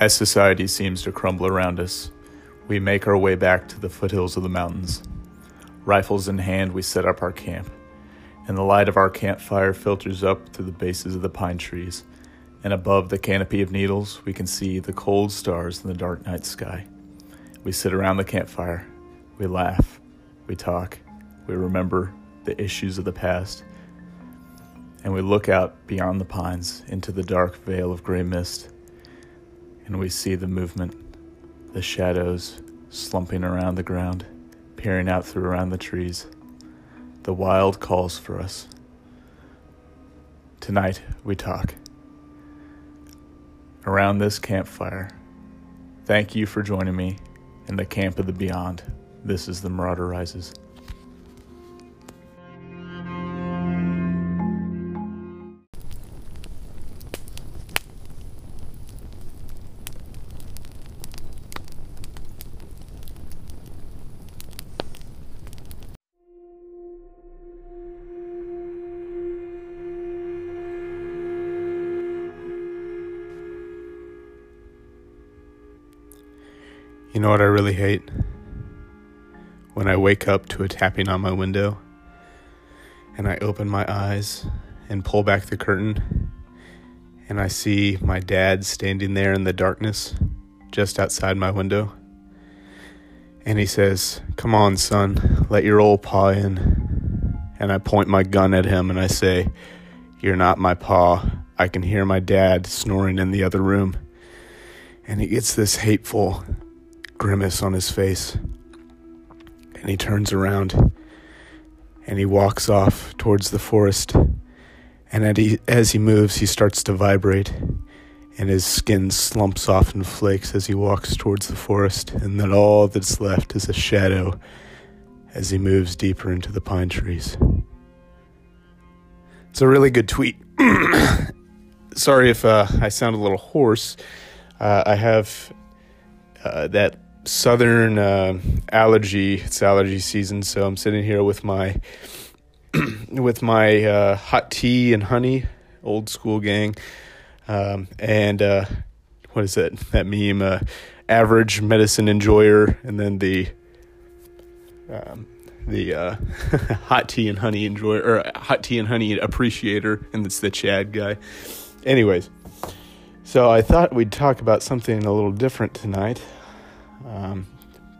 As society seems to crumble around us, we make our way back to the foothills of the mountains. Rifles in hand, we set up our camp, and the light of our campfire filters up through the bases of the pine trees, and above the canopy of needles, we can see the cold stars in the dark night sky. We sit around the campfire, we laugh, we talk, we remember the issues of the past, and we look out beyond the pines into the dark veil of gray mist, and we see the movement, the shadows slumping around the ground, peering out through around the trees. The wild calls for us. Tonight, we talk. Around this campfire. Thank you for joining me in the camp of the beyond. This is The Marauder Rises. You know what I really hate? When I wake up to a tapping on my window, and I open my eyes and pull back the curtain, and I see my dad standing there in the darkness just outside my window, and he says, "Come on, son, let your old pa in." And I point my gun at him and I say, "You're not my pa." I can hear my dad snoring in the other room, and he gets this hateful grimace on his face, and he turns around and he walks off towards the forest, and as he moves, he starts to vibrate, and his skin slumps off and flakes as he walks towards the forest, and then all that's left is a shadow as he moves deeper into the pine trees. It's a really good tweet. Sorry if I sound a little hoarse. I have that southern allergy. It's allergy season, so I'm sitting here with my hot tea and honey, old school gang, and what is that? That meme, average medicine enjoyer, and then the hot tea and honey enjoyer, or hot tea and honey appreciator, and it's the Chad guy. Anyways. So I thought we'd talk about something a little different tonight.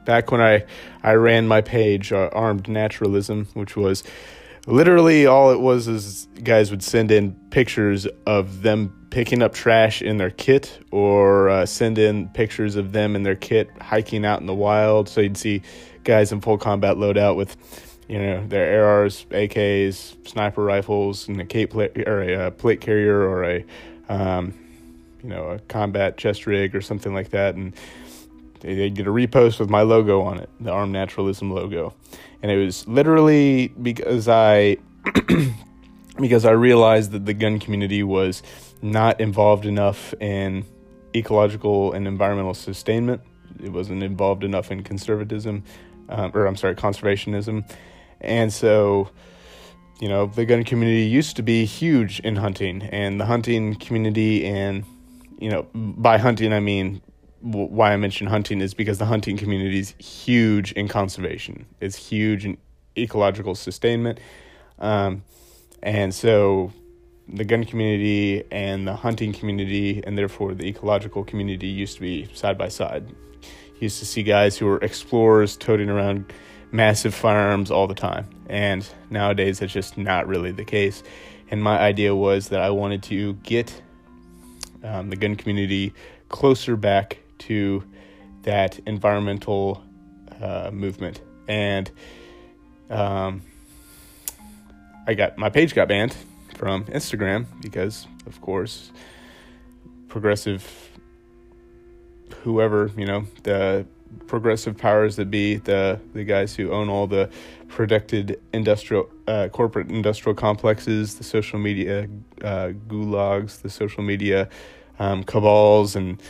Back when I ran my page, Armed Naturalism, which was literally all it was is guys would send in pictures of them picking up trash in their kit, or send in pictures of them in their kit hiking out in the wild. So you'd see guys in full combat loadout with, you know, their ARs, AKs, sniper rifles, and a plate carrier, or a combat chest rig or something like that, and they did a repost with my logo on it, the Armed Naturalism logo. And it was literally because I realized that the gun community was not involved enough in ecological and environmental sustainment. It wasn't involved enough in conservationism, and so, you know, the gun community used to be huge in hunting, and the hunting community, and you know, by hunting, I mean, why I mention hunting is because the hunting community is huge in conservation. It's huge in ecological sustainment. And so the gun community and the hunting community, and therefore the ecological community, used to be side by side. You used to see guys who were explorers toting around massive firearms all the time. And nowadays, that's just not really the case. And my idea was that I wanted to get the gun community closer back to that environmental movement, and my page got banned from Instagram because, of course, the progressive powers that be, the guys who own all the protected corporate industrial complexes, the social media gulags, the social media cabals, and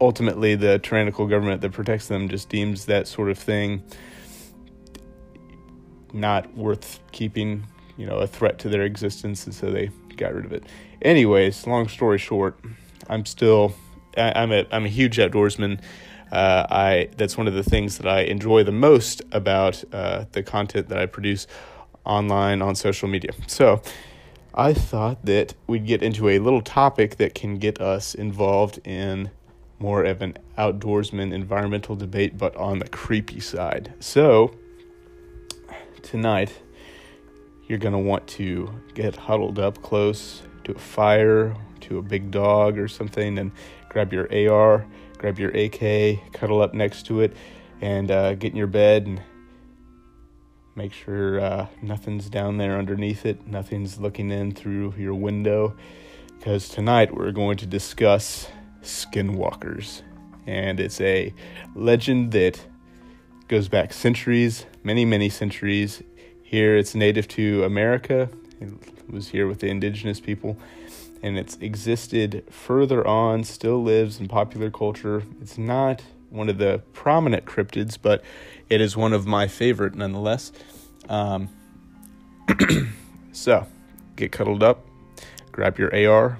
ultimately the tyrannical government that protects them just deems that sort of thing not worth keeping, a threat to their existence, and so they got rid of it. Anyways, long story short, I'm a huge outdoorsman. That's one of the things that I enjoy the most about the content that I produce online on social media. So I thought that we'd get into a little topic that can get us involved in more of an outdoorsman environmental debate, but on the creepy side. So tonight you're going to want to get huddled up close to a fire, to a big dog or something, and grab your AR, grab your AK, cuddle up next to it, and get in your bed and make sure nothing's down there underneath it, nothing's looking in through your window, because tonight we're going to discuss Skinwalkers, and it's a legend that goes back centuries, many centuries. Here it's native to America. It was here with the indigenous people, and it's existed further on, still lives in popular culture. It's not one of the prominent cryptids, but it is one of my favorite nonetheless. So get cuddled up, grab your AR,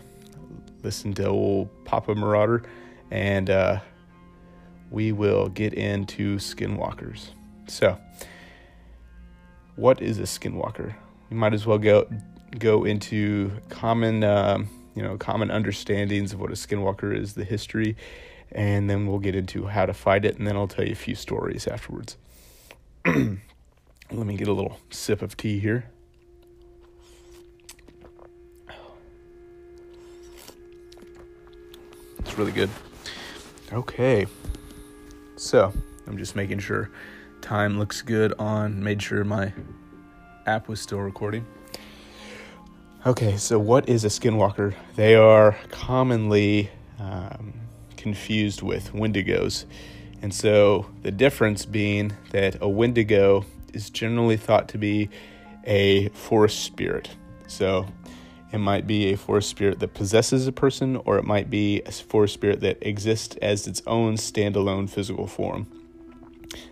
listen to old Papa Marauder, and we will get into Skinwalkers. So what is a Skinwalker? We might as well go into common, common understandings of what a Skinwalker is, the history, and then we'll get into how to fight it, and then I'll tell you a few stories afterwards. Let me get a little sip of tea here. It's really good. Okay. So I'm just making sure time looks good on, made sure my app was still recording. Okay, so what is a Skinwalker? They are commonly confused with Wendigos. And so the difference being that a Wendigo is generally thought to be a forest spirit. So it might be a forest spirit that possesses a person, or it might be a forest spirit that exists as its own standalone physical form.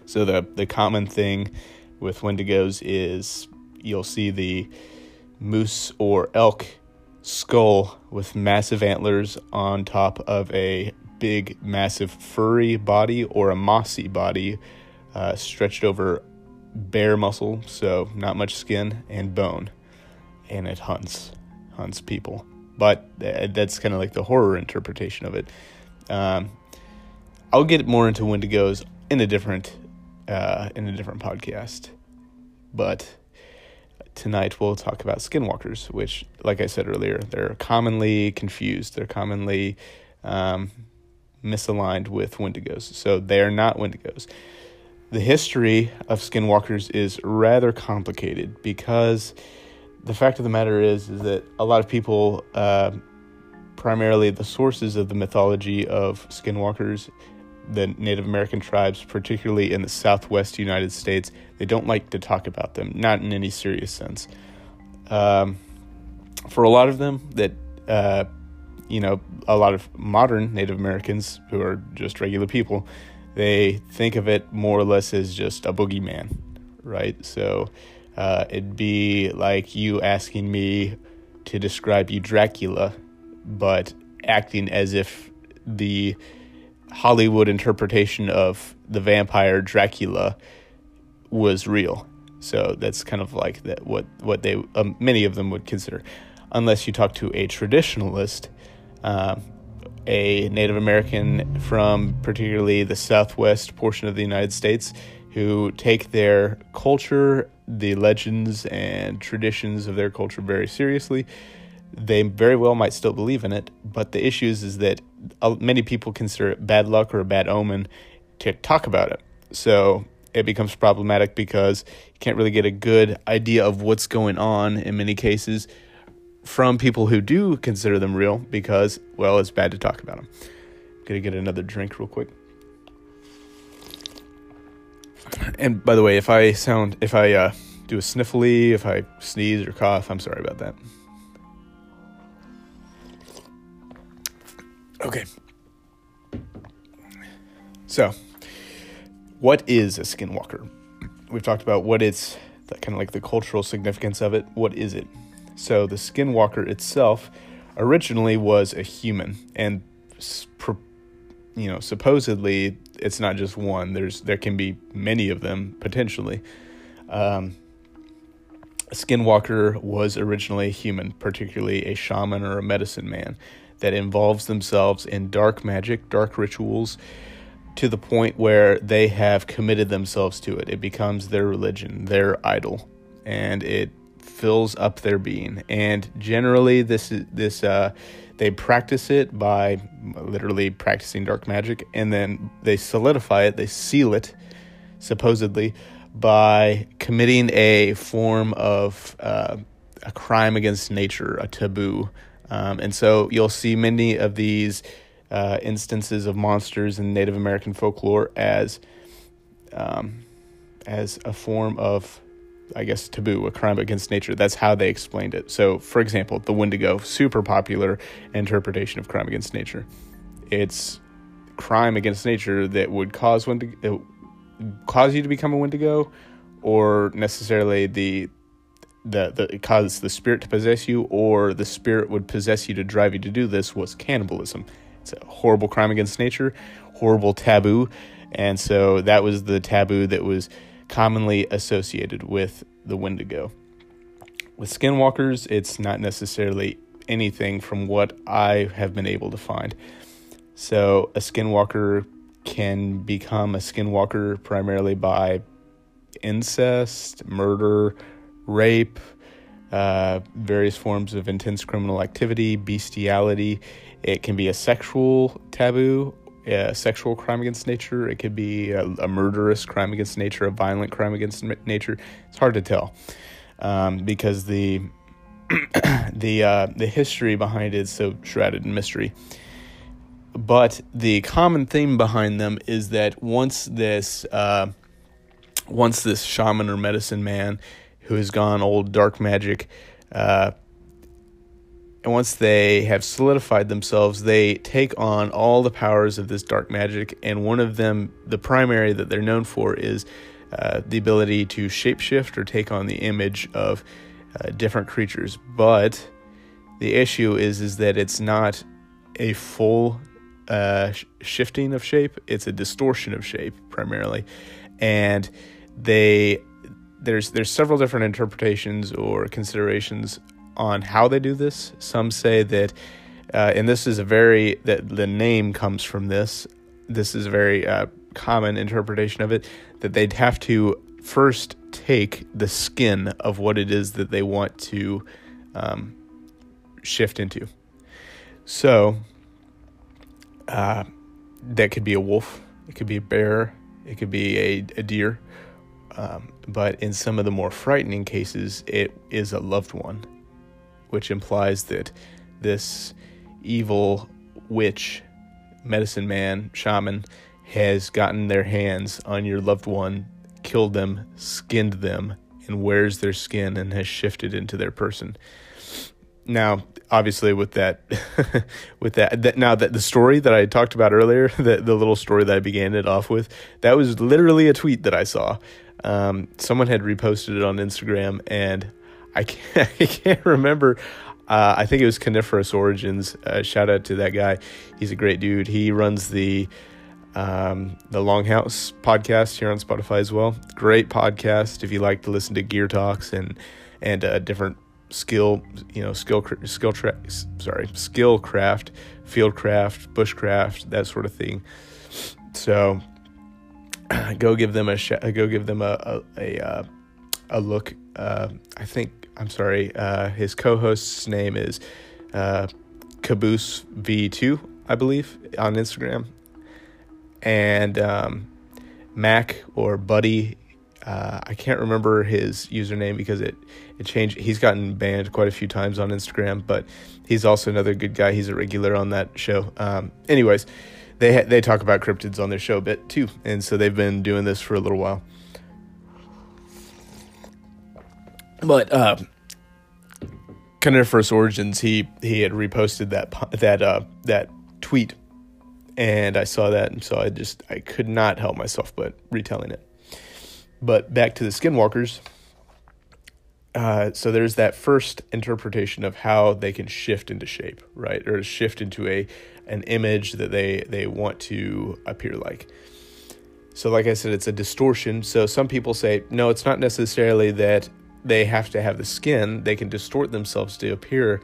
So the common thing with Wendigos is you'll see the moose or elk skull with massive antlers on top of a big, massive furry body or a mossy body stretched over bare muscle, so not much skin and bone, and it hunts people. But that's kind of like the horror interpretation of it. I'll get more into Wendigos in a different podcast, but tonight we'll talk about Skinwalkers, which, like I said earlier, they're commonly confused. They're commonly misaligned with Wendigos, so they're not Wendigos. The history of Skinwalkers is rather complicated, because the fact of the matter is that a lot of people, primarily the sources of the mythology of Skinwalkers, the Native American tribes, particularly in the Southwest United States, they don't like to talk about them, not in any serious sense. For a lot of them, that a lot of modern Native Americans who are just regular people, they think of it more or less as just a boogeyman, right? So it'd be like you asking me to describe you Dracula, but acting as if the Hollywood interpretation of the vampire Dracula was real. So that's kind of like that what they many of them would consider, unless you talk to a traditionalist, a Native American from particularly the southwest portion of the United States, who take their culture, the legends and traditions of their culture, very seriously. They very well might still believe in it, but the issue is that many people consider it bad luck or a bad omen to talk about it. So it becomes problematic because you can't really get a good idea of what's going on in many cases from people who do consider them real, because, well, it's bad to talk about them. I'm going to get another drink real quick. And by the way, if I do a sniffly, if I sneeze or cough, I'm sorry about that. Okay, so what is a Skinwalker? We've talked about what it's, kind of like the cultural significance of it. What is it? So the Skinwalker itself originally was a human, and supposedly it's not just one. There can be many of them potentially. A skinwalker was originally a human, particularly a shaman or a medicine man, that involves themselves in dark magic, dark rituals, to the point where they have committed themselves to it. It becomes their religion, their idol, and it fills up their being. And generally, they practice it by literally practicing dark magic, and then they solidify it, they seal it, supposedly, by committing a form of a crime against nature, a taboo. And so you'll see many of these instances of monsters in Native American folklore as a form of, I guess, taboo, a crime against nature. That's how they explained it. So, for example, the Wendigo, super popular interpretation of crime against nature. It's crime against nature that would cause you to become a Wendigo, or necessarily the cause the spirit to possess you, or the spirit would possess you to drive you to do this, was cannibalism. It's a horrible crime against nature, horrible taboo, and so that was the taboo that was commonly associated with the Wendigo. With skinwalkers, it's not necessarily anything from what I have been able to find. So a skinwalker can become a skinwalker primarily by incest, murder, rape, various forms of intense criminal activity, bestiality. It can be a sexual taboo, a sexual crime against nature. It could be a murderous crime against nature, a violent crime against nature. It's hard to tell because the the history behind it is so shrouded in mystery. But the common theme behind them is that once this shaman or medicine man who has gone old dark magic, and once they have solidified themselves, they take on all the powers of this dark magic. And one of them, the primary that they're known for, is the ability to shapeshift or take on the image of different creatures. But the issue is that it's not a full shifting of shape. It's a distortion of shape primarily. And there's several different interpretations or considerations on how they do this. Some say that, and this is that the name comes from this. This is a very common interpretation of it, that they'd have to first take the skin of what it is that they want to shift into. So that could be a wolf, it could be a bear, it could be a deer. But in some of the more frightening cases, it is a loved one, which implies that this evil witch, medicine man, shaman, has gotten their hands on your loved one, killed them, skinned them, and wears their skin and has shifted into their person. Now, obviously, with that, now that the story that I talked about earlier, the little story that I began it off with, that was literally a tweet that I saw. Someone had reposted it on Instagram, and I can't remember. I think it was Coniferous Origins. Shout out to that guy. He's a great dude. He runs the Longhouse podcast here on Spotify as well. Great podcast if you like to listen to gear talks and different skill craft, fieldcraft, bushcraft, that sort of thing. So go give them a look. His co-host's name is Caboose V2, I believe, on Instagram. And Mac or Buddy, I can't remember his username because it changed. He's gotten banned quite a few times on Instagram, but he's also another good guy. He's a regular on that show. Anyways, they talk about cryptids on their show a bit too, and so they've been doing this for a little while. But Coniferous Origins, he had reposted that tweet, and I saw that, and so I could not help myself but retelling it. But back to the skinwalkers, So there's that first interpretation of how they can shift into shape, right? Or shift into an image that they want to appear like. So like I said, it's a distortion. So some people say, no, it's not necessarily that they have to have the skin. They can distort themselves to appear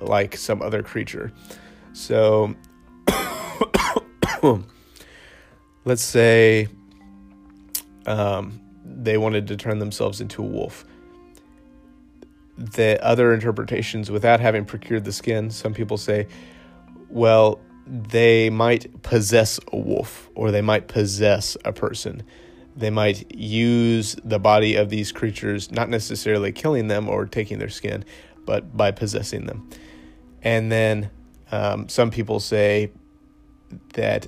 like some other creature. So let's say they wanted to turn themselves into a wolf. The other interpretations, without having procured the skin, some people say, well, they might possess a wolf, or they might possess a person. They might use the body of these creatures, not necessarily killing them or taking their skin, but by possessing them. And then some people say that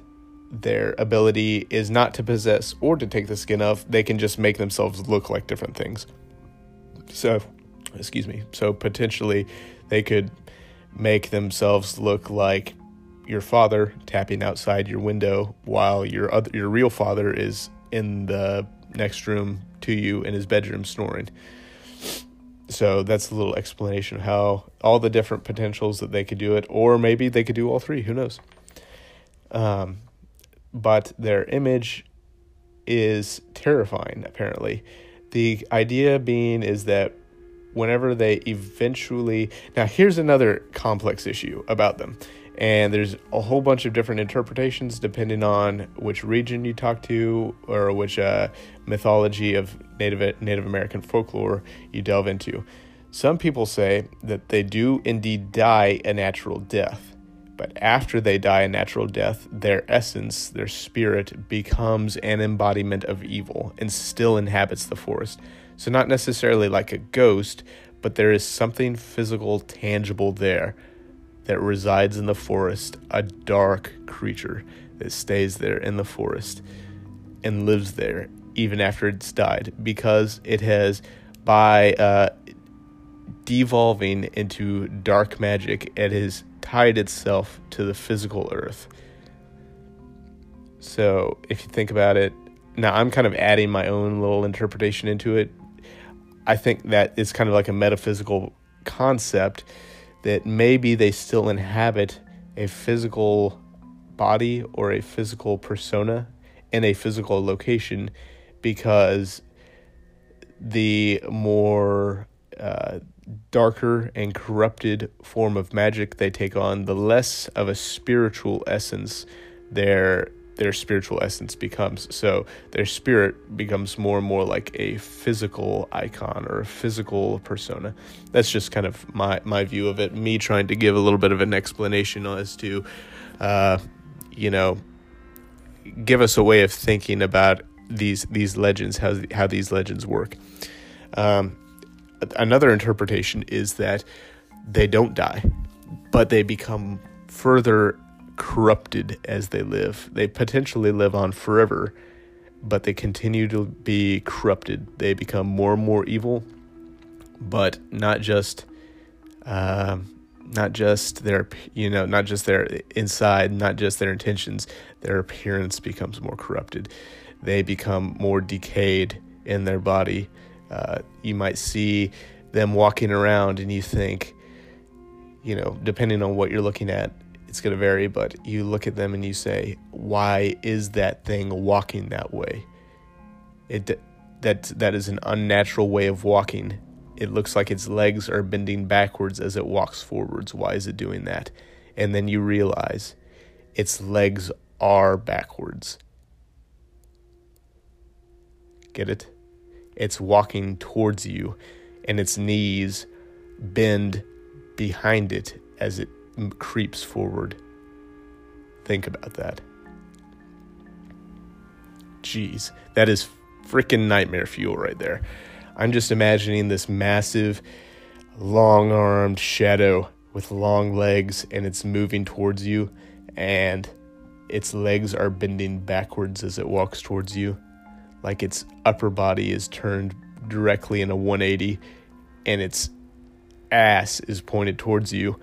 their ability is not to possess or to take the skin of. They can just make themselves look like different things. So potentially they could make themselves look like your father tapping outside your window while your real father is in the next room to you in his bedroom snoring. So that's a little explanation of how all the different potentials that they could do it, or maybe they could do all three, who knows? But their image is terrifying, apparently. The idea being is that whenever they eventually... Now, here's another complex issue about them. And there's a whole bunch of different interpretations depending on which region you talk to or which mythology of Native American folklore you delve into. Some people say that they do indeed die a natural death. But after they die a natural death, their essence, their spirit, becomes an embodiment of evil and still inhabits the forest. So not necessarily like a ghost, but there is something physical, tangible there that resides in the forest, a dark creature that stays there in the forest and lives there even after it's died, because it has, by devolving into dark magic, it has tied itself to the physical earth. So if you think about it, now I'm kind of adding my own little interpretation into it. I think that it's kind of like a metaphysical concept that maybe they still inhabit a physical body or a physical persona in a physical location, because the more darker and corrupted form of magic they take on, the less of a spiritual essence their spiritual essence becomes. So their spirit becomes more and more like a physical icon or a physical persona. That's just kind of my view of it, me trying to give a little bit of an explanation as to, give us a way of thinking about these legends, how these legends work. Another interpretation is that they don't die, but they become further corrupted as they live. They potentially live on forever, but they continue to be corrupted. They become more and more evil, but not just their inside, not just their intentions. Their appearance becomes more corrupted. They become more decayed in their body. You might see them walking around and you think, depending on what you're looking at, it's going to vary, but you look at them and you say, why is that thing walking that way? That is an unnatural way of walking. It looks like its legs are bending backwards as it walks forwards. Why is it doing that? And then you realize its legs are backwards. Get it? It's walking towards you, and its knees bend behind it as it creeps forward. Think about that. Jeez, that is freaking nightmare fuel right there. I'm just imagining this massive, long-armed shadow with long legs, and it's moving towards you, and its legs are bending backwards as it walks towards you, like its upper body is turned directly in a 180, and its ass is pointed towards you.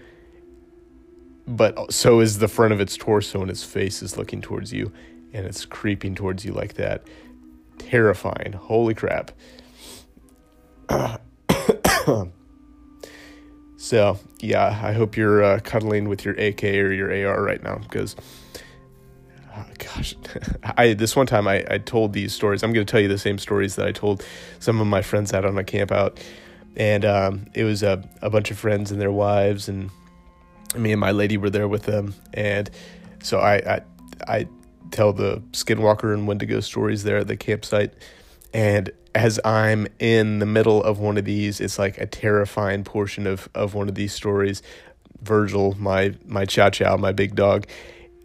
But so is the front of its torso, and its face is looking towards you, and it's creeping towards you like that. Terrifying. Holy crap. So, yeah, I hope you're cuddling with your AK or your AR right now, because, oh, gosh, this one time I told these stories. I'm going to tell you the same stories that I told some of my friends out on a camp out, and it was a bunch of friends and their wives, and me and my lady were there with them, and so I tell the Skinwalker and Wendigo stories there at the campsite, and as I'm in the middle of one of these, it's like a terrifying portion of one of these stories. Virgil, my chow, my big dog,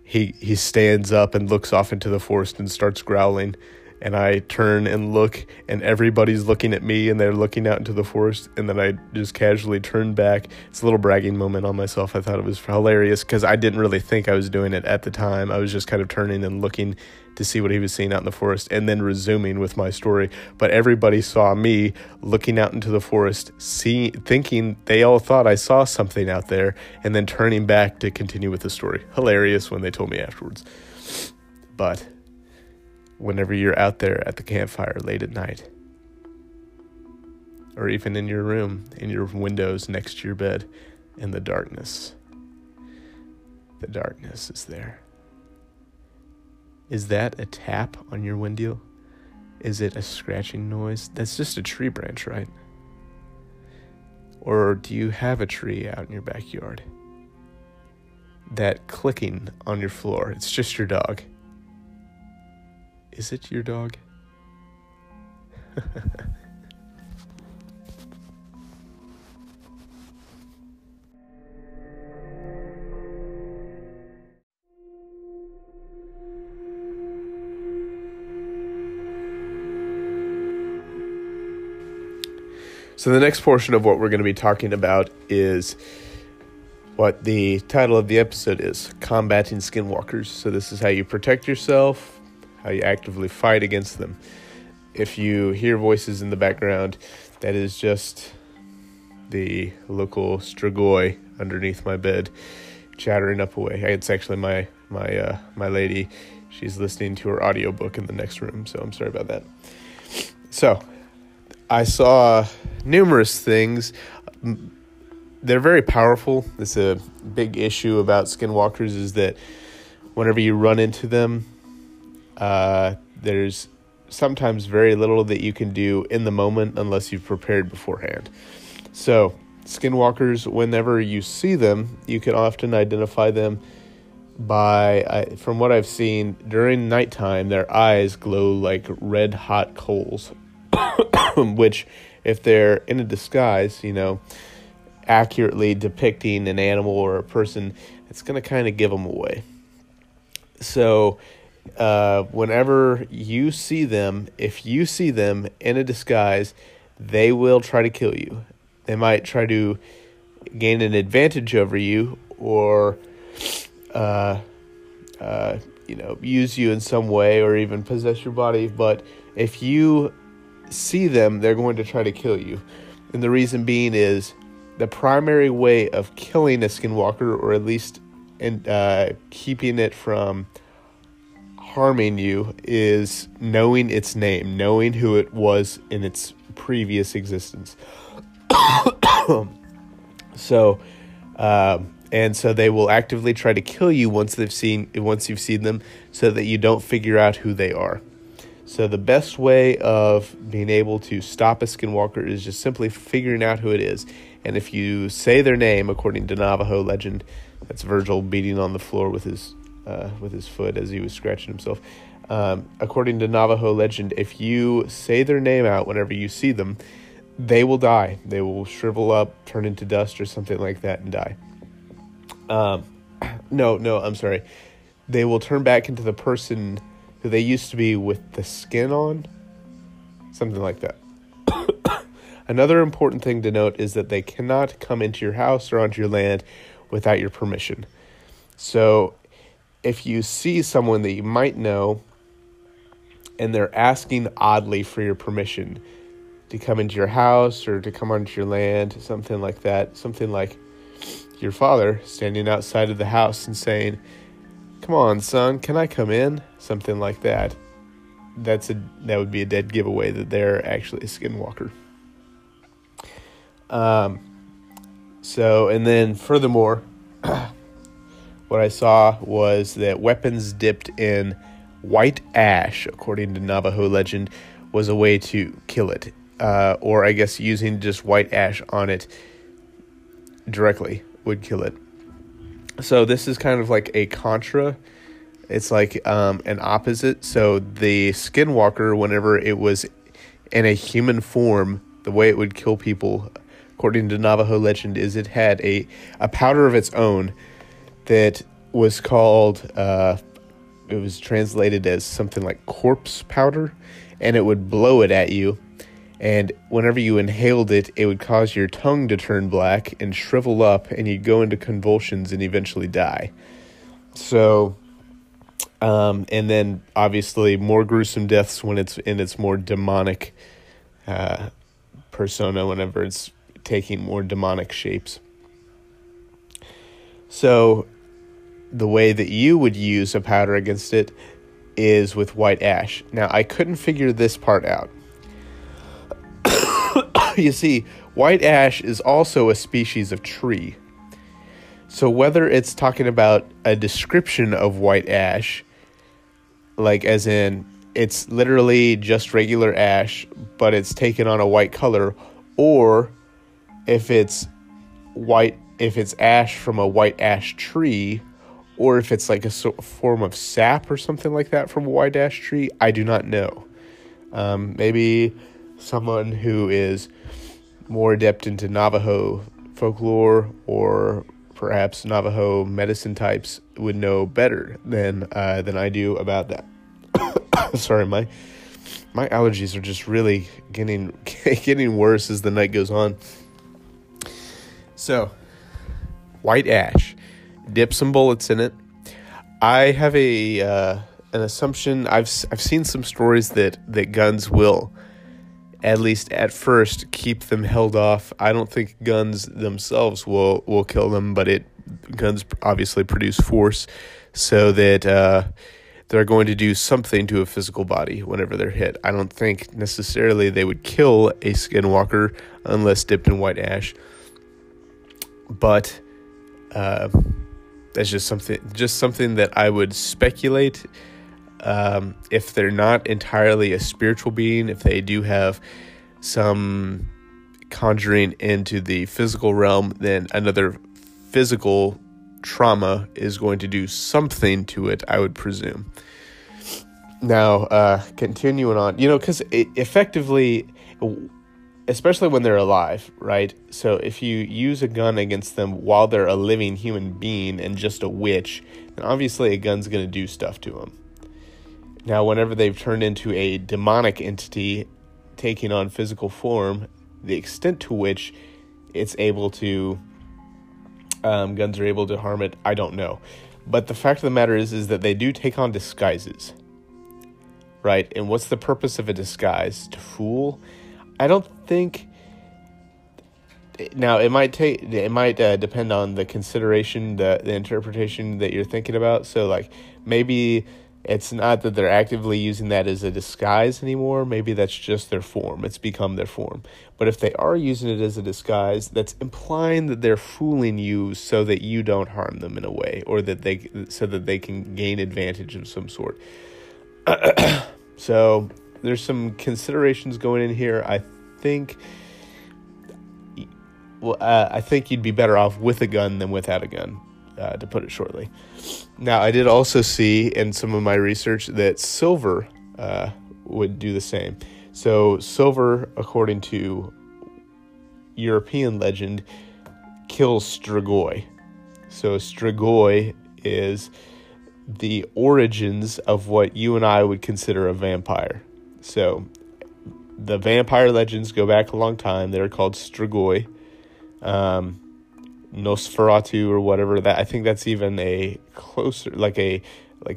he stands up and looks off into the forest and starts growling, and I turn and look, and everybody's looking at me, and they're looking out into the forest, and then I just casually turn back. It's a little bragging moment on myself. I thought it was hilarious, because I didn't really think I was doing it at the time. I was just kind of turning and looking to see what he was seeing out in the forest, and then resuming with my story. But everybody saw me looking out into the forest, thinking they all thought I saw something out there, and then turning back to continue with the story. Hilarious when they told me afterwards. But whenever you're out there at the campfire late at night, or even in your room, in your windows next to your bed, in the darkness is there. Is that a tap on your window? Is it a scratching noise? That's just a tree branch, right? Or do you have a tree out in your backyard? That clicking on your floor, it's just your dog. Is it your dog? So the next portion of what we're going to be talking about is what the title of the episode is, Combating Skinwalkers. So this is how you protect yourself, how you actively fight against them. If you hear voices in the background, that is just the local Strigoi underneath my bed chattering up away. It's actually my lady. She's listening to her audiobook in the next room, so I'm sorry about that. So, I saw numerous things. They're very powerful. It's a big issue about skinwalkers is that whenever you run into them, there's sometimes very little that you can do in the moment unless you've prepared beforehand. So, skinwalkers, whenever you see them, you can often identify them by, from what I've seen, during nighttime, their eyes glow like red hot coals, which, if they're in a disguise, you know, accurately depicting an animal or a person, it's going to kind of give them away. So, whenever you see them, if you see them in a disguise, they will try to kill you. They might try to gain an advantage over you, or use you in some way, or even possess your body. But if you see them, they're going to try to kill you. And the reason being is the primary way of killing a skinwalker, or at least keeping it from harming you, is knowing its name, knowing who it was in its previous existence. So they will actively try to kill you once you've seen them, so that you don't figure out who they are. So the best way of being able to stop a skinwalker is just simply figuring out who it is. And if you say their name, according to Navajo legend, that's Virgil beating on the floor with his foot as he was scratching himself. According to Navajo legend, if you say their name out whenever you see them, they will die. They will shrivel up, turn into dust or something like that, and die. I'm sorry. They will turn back into the person who they used to be with the skin on, something like that. Another important thing to note is that they cannot come into your house or onto your land without your permission. So, if you see someone that you might know and they're asking oddly for your permission to come into your house or to come onto your land, something like that, something like your father standing outside of the house and saying, "Come on, son, can I come in?" Something like that. That would be a dead giveaway that they're actually a skinwalker. And then furthermore, what I saw was that weapons dipped in white ash, according to Navajo legend, was a way to kill it. Or I guess using just white ash on it directly would kill it. So this is kind of like a contra. It's like an opposite. So the skinwalker, whenever it was in a human form, the way it would kill people, according to Navajo legend, is it had a powder of its own that was called, it was translated as something like corpse powder, and it would blow it at you. And whenever you inhaled it, it would cause your tongue to turn black and shrivel up, and you'd go into convulsions and eventually die. So, and then obviously more gruesome deaths when it's in its more demonic persona, whenever it's taking more demonic shapes. So the way that you would use a powder against it is with white ash. Now, I couldn't figure this part out. You see, white ash is also a species of tree. So whether it's talking about a description of white ash, like as in it's literally just regular ash, but it's taken on a white color, or if it's white, if it's ash from a white ash tree, or if it's like a form of sap or something like that from a white ash tree, I do not know. Maybe someone who is more adept into Navajo folklore or perhaps Navajo medicine types would know better than I do about that. Sorry, my allergies are just really getting worse as the night goes on. So, white ash, dip some bullets in it. I have an assumption. I've seen some stories that guns will, at least at first, keep them held off. I don't think guns themselves will kill them, but guns obviously produce force, so that they're going to do something to a physical body whenever they're hit. I don't think necessarily they would kill a skinwalker unless dipped in white ash, but that's just something that I would speculate. If they're not entirely a spiritual being, if they do have some conjuring into the physical realm, then another physical trauma is going to do something to it, I would presume. Now, continuing on, because effectively, especially when they're alive, right? So if you use a gun against them while they're a living human being and just a witch, then obviously a gun's going to do stuff to them. Now, whenever they've turned into a demonic entity taking on physical form, the extent to which it's able to, guns are able to harm it, I don't know. But the fact of the matter is that they do take on disguises, right? And what's the purpose of a disguise? To fool? I don't think... Now, it might depend on the consideration, the interpretation that you're thinking about. So, like, maybe... It's not that they're actively using that as a disguise anymore. Maybe that's just their form. It's become their form. But if they are using it as a disguise, that's implying that they're fooling you so that you don't harm them in a way, or so that they can gain advantage of some sort. So there's some considerations going in here. I think you'd be better off with a gun than without a gun. To put it shortly. Now, I did also see in some of my research that silver would do the same. So silver, according to European legend, kills Strigoi. So Strigoi is the origins of what you and I would consider a vampire. So the vampire legends go back a long time. They're called Strigoi. Nosferatu or whatever, that I think that's even a closer, like a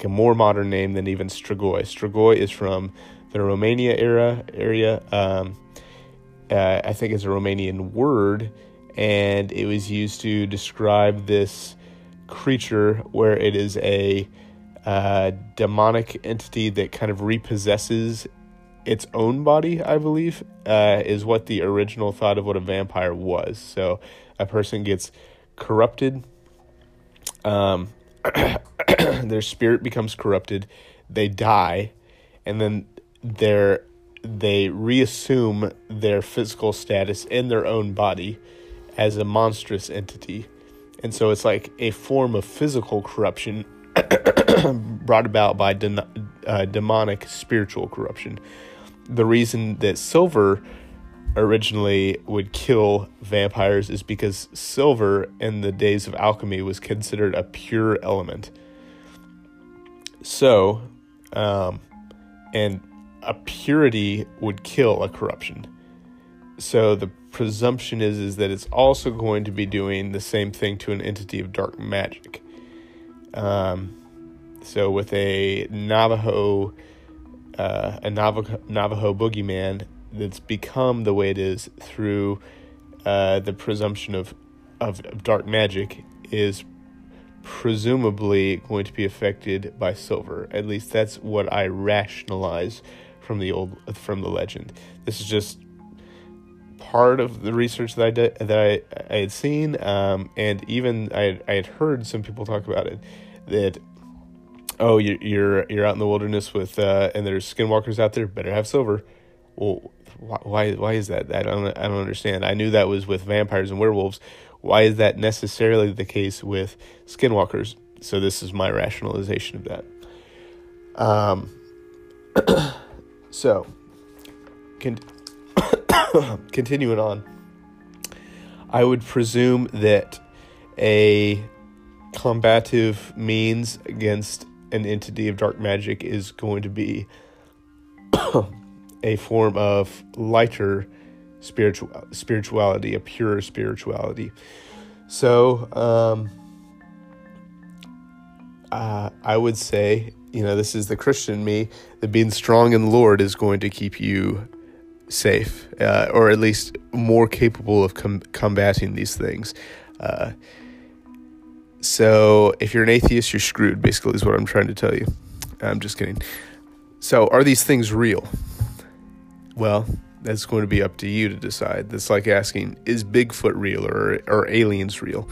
more modern name than even Strigoi. Strigoi is from the Romania area. I think it's a Romanian word, and it was used to describe this creature where it is a demonic entity that kind of repossesses its own body, I believe, is what the original thought of what a vampire was. So a person gets corrupted, their spirit becomes corrupted, they die, and then they reassume their physical status in their own body as a monstrous entity. And so it's like a form of physical corruption brought about by demonic spiritual corruption. The reason that silver originally would kill vampires is because silver in the days of alchemy was considered a pure element. So, and a purity would kill a corruption. So the presumption is that it's also going to be doing the same thing to an entity of dark magic. So with a Navajo boogeyman, that's become the way it is through the presumption of dark magic, is presumably going to be affected by silver. At least that's what I rationalize from the legend. This is just part of the research that I had seen, and even I had heard some people talk about it, that, oh, you're out in the wilderness with and there's skinwalkers out there, better have silver. Well, why is that? I don't understand. I knew that was with vampires and werewolves. Why is that necessarily the case with skinwalkers? So this is my rationalization of that. Continuing on, I would presume that a combative means against an entity of dark magic is going to be a form of lighter spirituality, a purer spirituality. So, I would say, this is the Christian me, that being strong in the Lord is going to keep you safe, or at least more capable of combating these things. So if you're an atheist, you're screwed, basically, is what I'm trying to tell you. I'm just kidding. So are these things real? Well, that's going to be up to you to decide. That's like asking, is Bigfoot real or aliens real?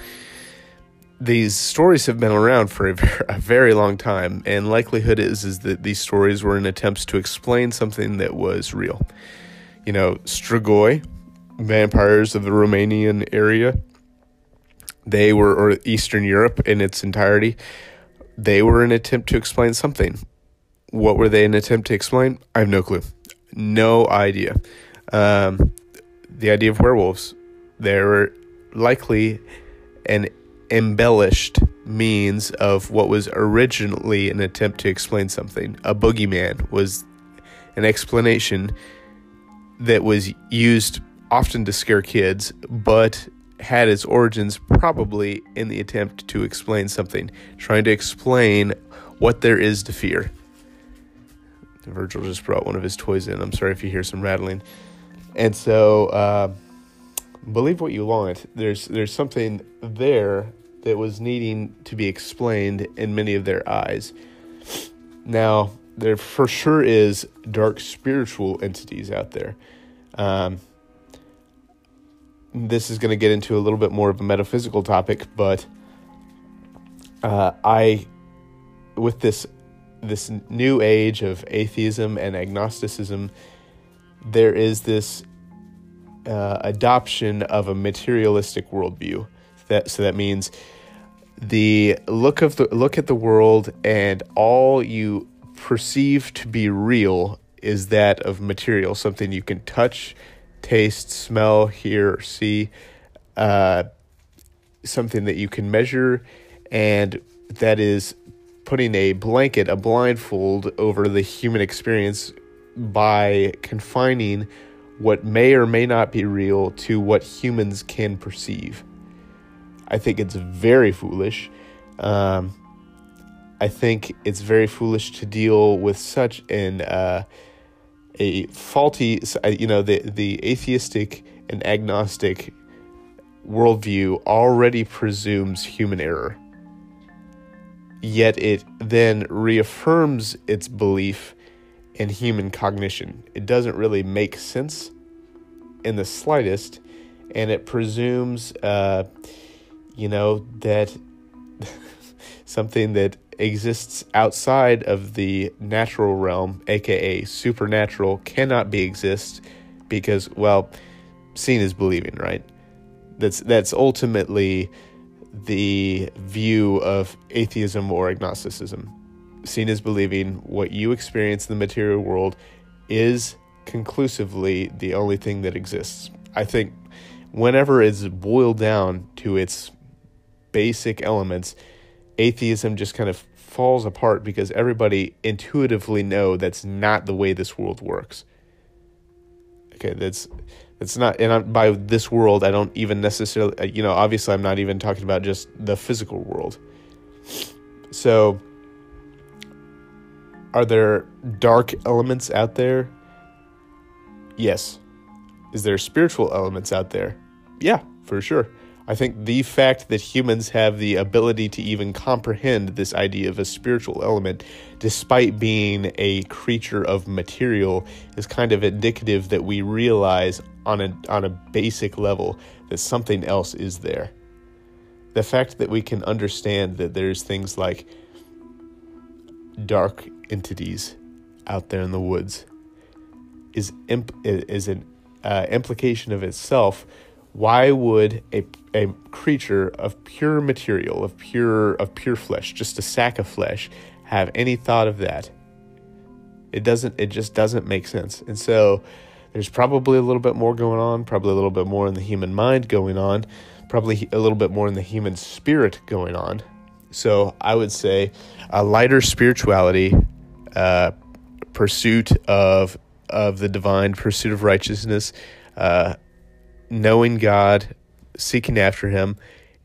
These stories have been around for a very long time, and likelihood is that these stories were in attempts to explain something that was real. Strigoi, vampires of the Romanian area, or Eastern Europe in its entirety, they were an attempt to explain something. What were they an attempt to explain? I have no clue. No idea. The idea of werewolves, they were likely an embellished means of what was originally an attempt to explain something. A boogeyman was an explanation that was used often to scare kids, but had its origins probably in the attempt to explain something, trying to explain what there is to fear. Virgil just brought one of his toys in. I'm sorry if you hear some rattling. And so, believe what you want. There's something there that was needing to be explained in many of their eyes. Now, there for sure is dark spiritual entities out there. This is going to get into a little bit more of a metaphysical topic, but with this new age of atheism and agnosticism, there is this adoption of a materialistic worldview. That means the look at the world, and all you perceive to be real is that of material, something you can touch, taste, smell, hear, or see, something that you can measure, and that is putting a blindfold over the human experience by confining what may or may not be real to what humans can perceive. I think it's very foolish. I think it's very foolish to deal with such a faulty, the atheistic and agnostic worldview already presumes human error. Yet it then reaffirms its belief in human cognition. It doesn't really make sense in the slightest, and it presumes, that something that exists outside of the natural realm, aka supernatural, cannot be exist because, well, seeing is believing, right? That's ultimately the view of atheism or agnosticism. Seen as believing, what you experience in the material world is conclusively the only thing that exists. I think whenever it's boiled down to its basic elements, atheism just kind of falls apart because everybody intuitively knows that's not the way this world works. Okay, that's not, and by this world, I don't even necessarily, obviously I'm not even talking about just the physical world. So, are there dark elements out there? Yes. Is there spiritual elements out there? Yeah, for sure. I think the fact that humans have the ability to even comprehend this idea of a spiritual element, despite being a creature of material, is kind of indicative that we realize on a basic level that something else is there. The fact that we can understand that there's things like dark entities out there in the woods is an implication of itself. Why would a creature of pure material, of pure flesh, just a sack of flesh, have any thought of that? It just doesn't make sense. And so there's probably a little bit more going on, probably a little bit more in the human mind going on, probably a little bit more in the human spirit going on. So I would say a lighter spirituality, pursuit of the divine, pursuit of righteousness, knowing God, seeking after him,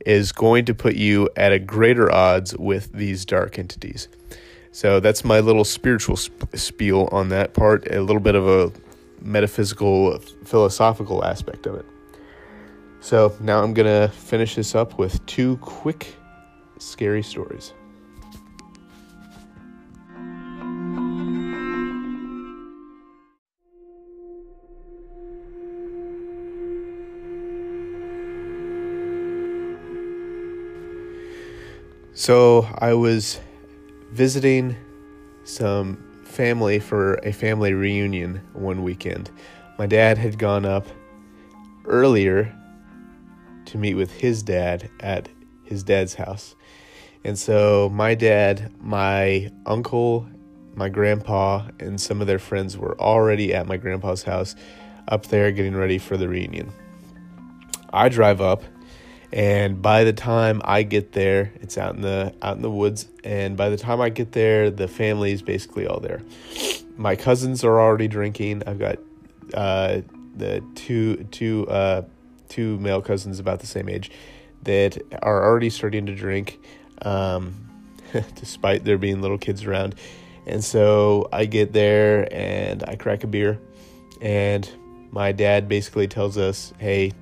is going to put you at a greater odds with these dark entities. So that's my little spiritual spiel on that part, a little bit of a metaphysical, philosophical aspect of it. So now I'm going to finish this up with two quick scary stories. So I was visiting some family for a family reunion one weekend. My dad had gone up earlier to meet with his dad at his dad's house. And so my dad, my uncle, my grandpa, and some of their friends were already at my grandpa's house up there getting ready for the reunion. I drive up. And by the time I get there, it's out in the woods. And by the time I get there, the family is basically all there. My cousins are already drinking. I've got the two male cousins about the same age that are already starting to drink, despite there being little kids around. And so I get there and I crack a beer, and my dad basically tells us, "Hey,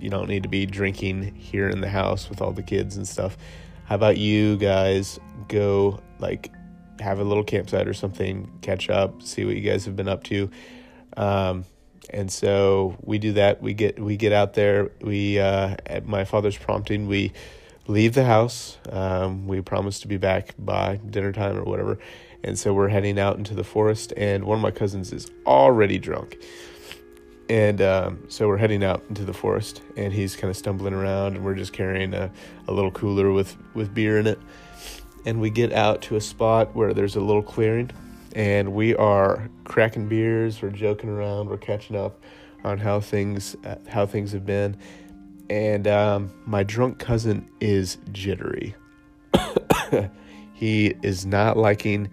you don't need to be drinking here in the house with all the kids and stuff. How about you guys go, have a little campsite or something, catch up, see what you guys have been up to." And so we do that. We get out there. We, at my father's prompting, we leave the house. We promise to be back by dinner time or whatever. And so we're heading out into the forest, and one of my cousins is already drunk. And so we're heading out into the forest, and he's kind of stumbling around, and we're just carrying a little cooler with beer in it. And we get out to a spot where there's a little clearing, and we are cracking beers, we're joking around, we're catching up on how things have been. And my drunk cousin is jittery. He is not liking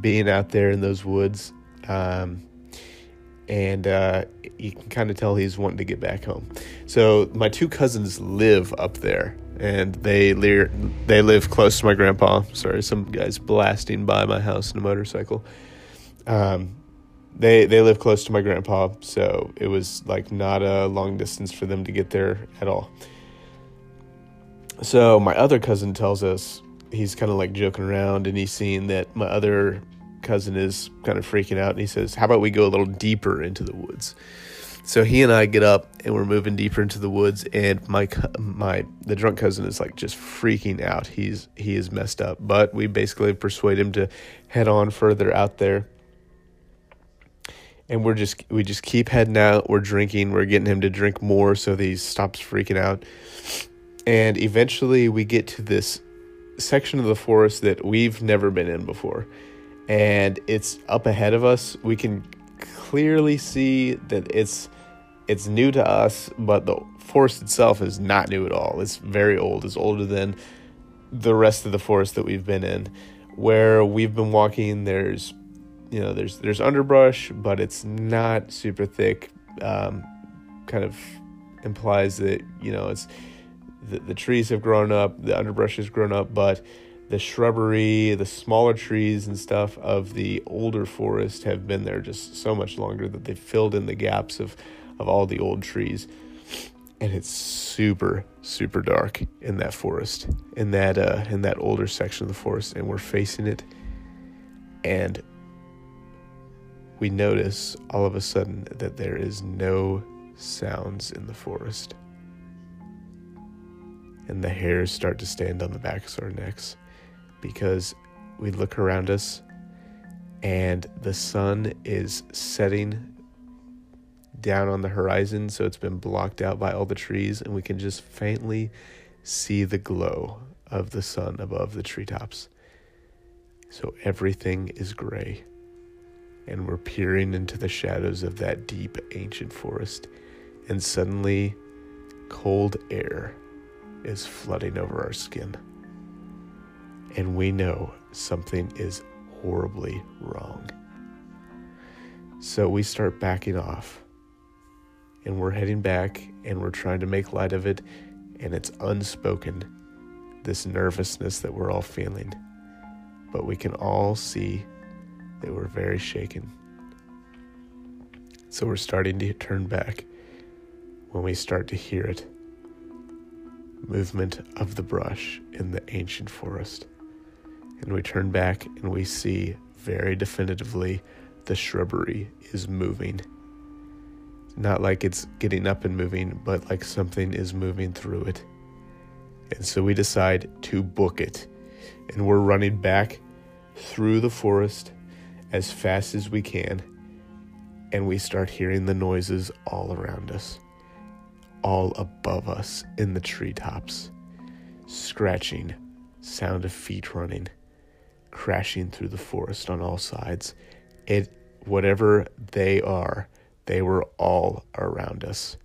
being out there in those woods. And you can kind of tell he's wanting to get back home. So my two cousins live up there, and they live close to my grandpa. Sorry, some guy's blasting by my house in a motorcycle. They live close to my grandpa, so it was not a long distance for them to get there at all. So my other cousin tells us, he's kind of joking around, and he's seeing that my other cousin is kind of freaking out, and he says, how about we go a little deeper into the woods? So he and I get up, and we're moving deeper into the woods, and the drunk cousin is, like, just freaking out. He is messed up, but we basically persuade him to head on further out there. And we just keep heading out. We're drinking. We're getting him to drink more so that he stops freaking out. And eventually we get to this section of the forest that we've never been in before. And it's up ahead of us. We can clearly see that it's new to us, but the forest itself is not new at all. It's very old. It's older than the rest of the forest that we've been in. Where we've been walking, there's underbrush, but it's not super thick. Kind of implies that, it's the trees have grown up, the underbrush has grown up, but the shrubbery, the smaller trees and stuff of the older forest have been there just so much longer that they filled in the gaps of all the old trees. And it's super, super dark in that forest, in that older section of the forest, and we're facing it. And we notice all of a sudden that there is no sounds in the forest. And the hairs start to stand on the backs of our necks, because we look around us and the sun is setting down on the horizon, so it's been blocked out by all the trees, and we can just faintly see the glow of the sun above the treetops. So everything is gray. And we're peering into the shadows of that deep, ancient forest. And suddenly, cold air is flooding over our skin. And we know something is horribly wrong. So we start backing off. And we're heading back, and we're trying to make light of it. And it's unspoken, this nervousness that we're all feeling. But we can all see they were very shaken. So we're starting to turn back when we start to hear it. Movement of the brush in the ancient forest. And we turn back and we see very definitively the shrubbery is moving. Not like it's getting up and moving, but like something is moving through it. And so we decide to book it. And we're running back through the forest as fast as we can, and we start hearing the noises all around us, all above us in the treetops. Scratching, sound of feet running, crashing through the forest on all sides. Whatever they are, they were all around us.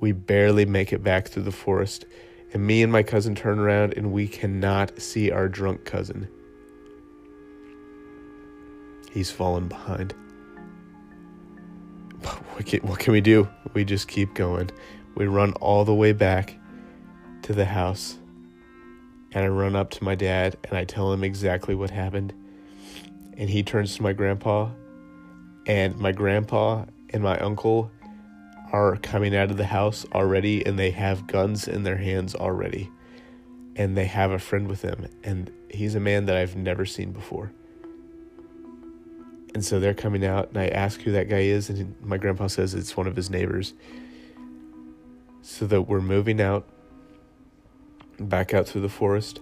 We barely make it back through the forest, and me and my cousin turn around, and we cannot see our drunk cousin. He's fallen behind. But what can we do? We just keep going. We run all the way back to the house. And I run up to my dad, and I tell him exactly what happened. And he turns to my grandpa. And my grandpa and my uncle are coming out of the house already. And they have guns in their hands already. And they have a friend with them. And he's a man that I've never seen before. And so they're coming out, and I ask who that guy is, and my grandpa says it's one of his neighbors. So that we're moving out, back out through the forest,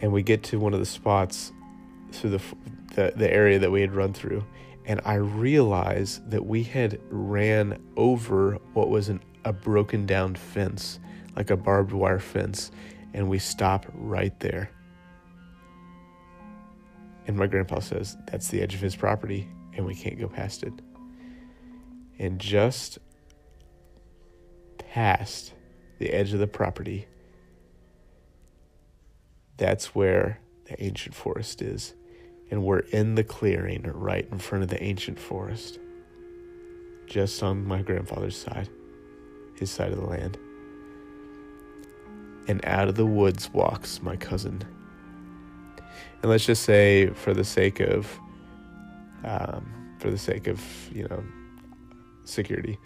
and we get to one of the spots through the area that we had run through. And I realize that we had ran over what was a broken down fence, like a barbed wire fence, and we stop right there. And my grandpa says, that's the edge of his property, and we can't go past it. And just past the edge of the property, that's where the ancient forest is. And we're in the clearing right in front of the ancient forest, just on my grandfather's side, his side of the land. And out of the woods walks my cousin. And let's just say, for the sake of security,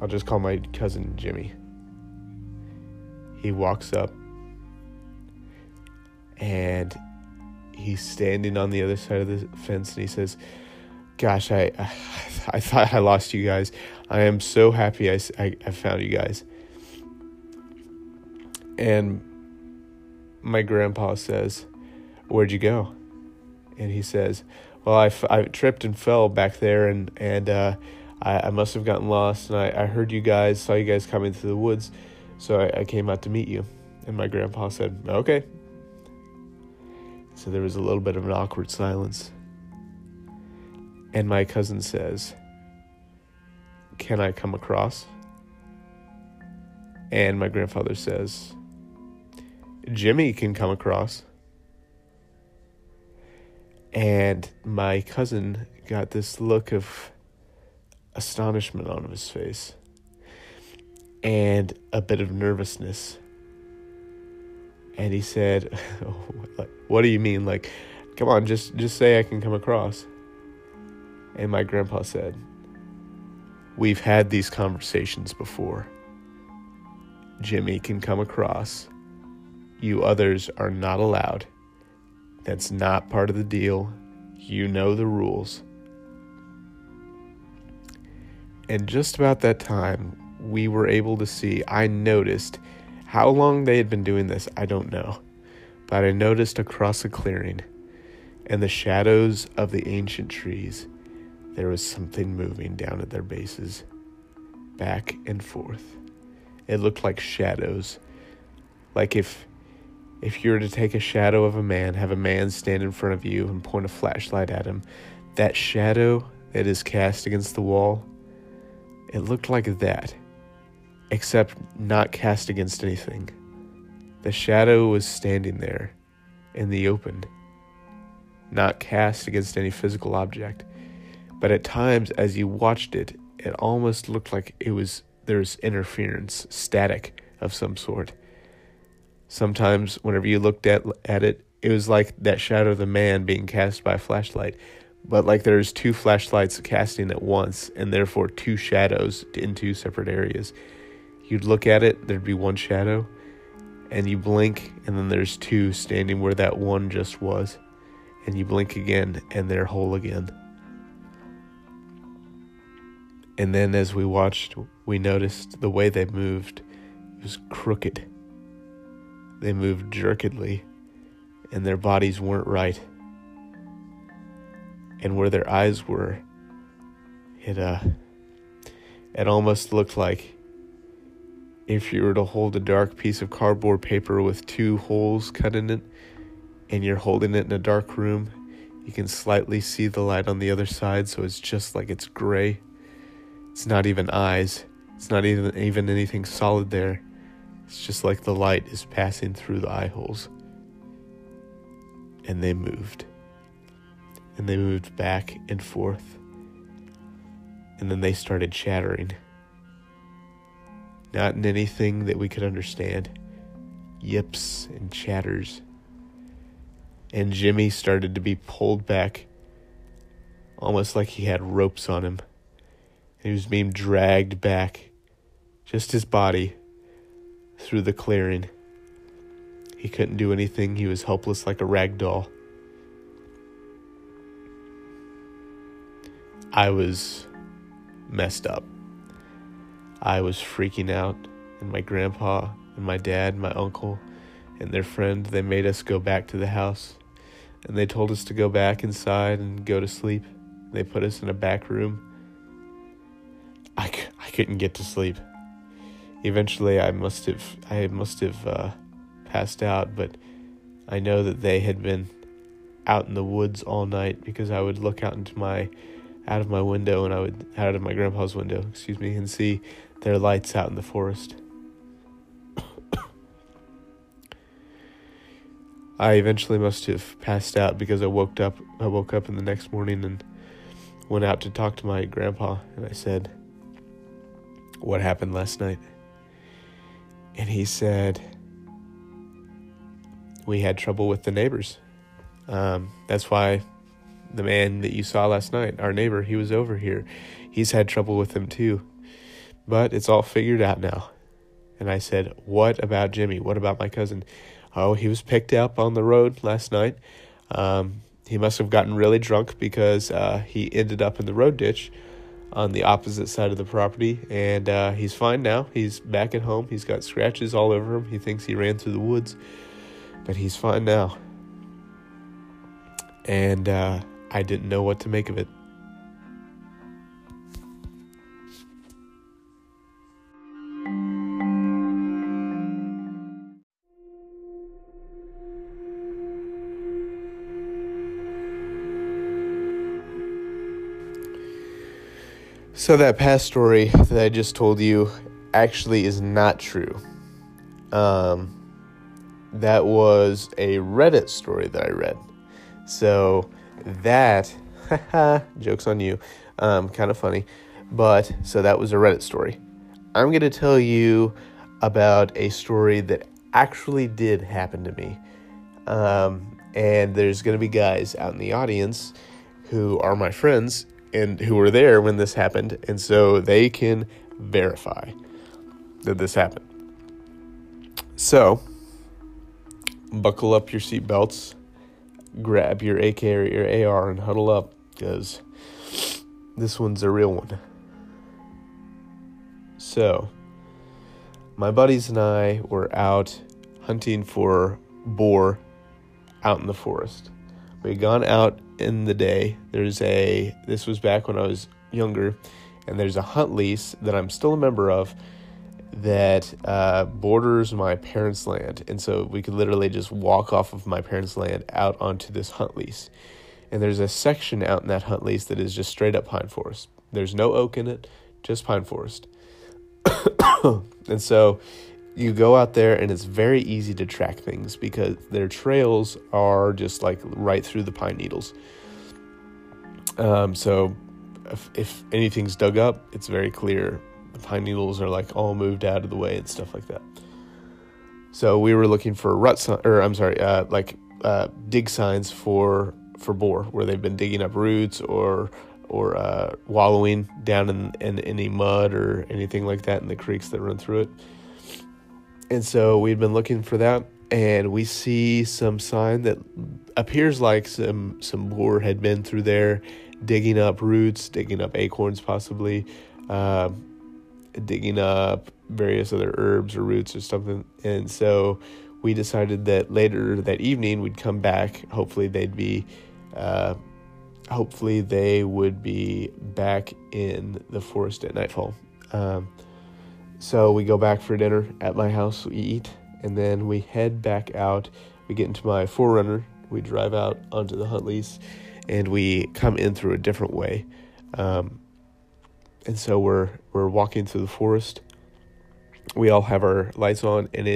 I'll just call my cousin Jimmy. He walks up, and he's standing on the other side of the fence, and he says, gosh, I thought I lost you guys. I am so happy I found you guys. And my grandpa says, where'd you go? And he says, well, I tripped and fell back there, and I must have gotten lost, and I heard you guys, saw you guys coming through the woods, so I came out to meet you. And my grandpa said, okay. So there was a little bit of an awkward silence. And my cousin says, can I come across? And my grandfather says, Jimmy can come across. And my cousin got this look of astonishment on his face and a bit of nervousness. And he said, what do you mean? Like, come on, just say I can come across. And my grandpa said, we've had these conversations before. Jimmy can come across. You others are not allowed. That's not part of the deal. You know the rules. And just about that time, we were able to see, I noticed, how long they had been doing this, I don't know. But I noticed across a clearing, in the shadows of the ancient trees, there was something moving down at their bases, back and forth. It looked like shadows. Like if you were to take a shadow of a man, have a man stand in front of you and point a flashlight at him, that shadow that is cast against the wall, it looked like that, except not cast against anything. The shadow was standing there in the open, not cast against any physical object. But at times, as you watched it, it almost looked like it was, there's interference, static of some sort. Sometimes, whenever you looked at it, it was like that shadow of the man being cast by a flashlight. But like there's two flashlights casting at once, and therefore two shadows in two separate areas. You'd look at it, there'd be one shadow, and you blink, and then there's two standing where that one just was. And you blink again, and they're whole again. And then as we watched, we noticed the way they moved, it was crooked. They moved jerkedly, and their bodies weren't right. And where their eyes were, it almost looked like if you were to hold a dark piece of cardboard paper with two holes cut in it, and you're holding it in a dark room, you can slightly see the light on the other side, so it's just like it's gray. It's not even eyes. It's not even anything solid there. It's just like the light is passing through the eye holes. And they moved. And they moved back and forth. And then they started chattering. Not in anything that we could understand. Yips and chatters. And Jimmy started to be pulled back, almost like he had ropes on him. And he was being dragged back, just his body, through the clearing. He couldn't do anything. He was helpless like a rag doll. I was messed up. I was freaking out, and my grandpa and my dad and my uncle and their friend, they made us go back to the house, and they told us to go back inside and go to sleep. They put us in a back room. I couldn't get to sleep. Eventually I must have passed out, but I know that they had been out in the woods all night, because I would look out of my grandpa's window, and see their lights out in the forest. I eventually must have passed out, because I woke up in the next morning and went out to talk to my grandpa, and I said, what happened last night? And he said, we had trouble with the neighbors. That's why the man that you saw last night, our neighbor, he was over here. He's had trouble with them too. But it's all figured out now. And I said, what about Jimmy? What about my cousin? Oh, he was picked up on the road last night. He must have gotten really drunk because he ended up in the road ditch on the opposite side of the property, and he's fine now. He's back at home. He's got scratches all over him. He thinks he ran through the woods, but he's fine now. And I didn't know what to make of it. So that past story that I just told you actually is not true. That was a Reddit story that I read. So that, joke's on you, kind of funny. But, so that was a Reddit story. I'm going to tell you about a story that actually did happen to me. And there's going to be guys out in the audience who are my friends and who were there when this happened, and so they can verify that this happened. So, buckle up your seatbelts, grab your AK or your AR, and huddle up, because this one's a real one. So, my buddies and I were out hunting for boar out in the forest. We'd gone out in the day. This was back when I was younger, and there's a hunt lease that I'm still a member of that borders my parents' land, and so we could literally just walk off of my parents' land out onto this hunt lease. And there's a section out in that hunt lease that is just straight up pine forest. There's no oak in it, just pine forest. And so you go out there, and it's very easy to track things because their trails are just like right through the pine needles. So if anything's dug up, it's very clear. The pine needles are like all moved out of the way and stuff like that. So we were looking for dig signs for boar, where they've been digging up roots or wallowing down in any mud or anything like that in the creeks that run through it. And so we'd been looking for that, and we see some sign that appears like some boar had been through there, digging up roots, digging up acorns possibly, digging up various other herbs or roots or something. And so we decided that later that evening we'd come back. Hopefully they would be back in the forest at nightfall. So we go back for dinner at my house, we eat, and then we head back out. We get into my 4Runner, we drive out onto the hunt lease, and we come in through a different way. And so we're walking through the forest. We all have our lights on, and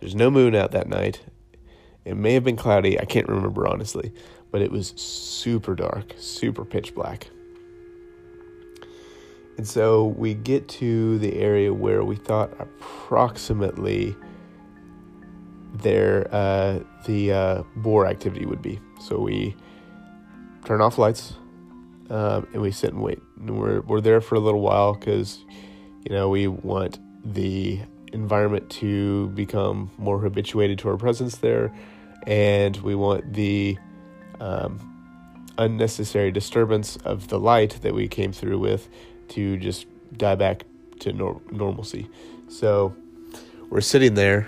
there's no moon out that night. It may have been cloudy, I can't remember honestly, but it was super dark, super pitch black. And so we get to the area where we thought approximately the boar activity would be. So we turn off lights and we sit and wait. And we're there for a little while because, we want the environment to become more habituated to our presence there. And we want the unnecessary disturbance of the light that we came through with to just die back to normalcy. So we're sitting there,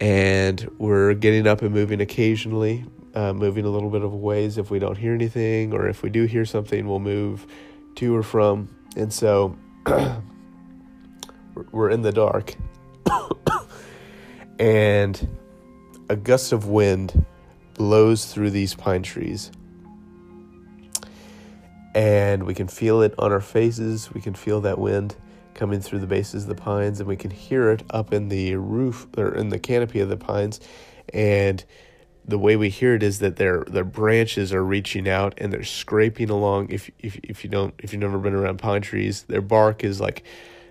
and we're getting up and moving occasionally, moving a little bit of a ways if we don't hear anything, or if we do hear something, we'll move to or from. And so we're in the dark, and a gust of wind blows through these pine trees. And we can feel it on our faces. We can feel that wind coming through the bases of the pines, and we can hear it up in the roof or in the canopy of the pines. And the way we hear it is that their branches are reaching out and they're scraping along. If you've never been around pine trees, their bark is like,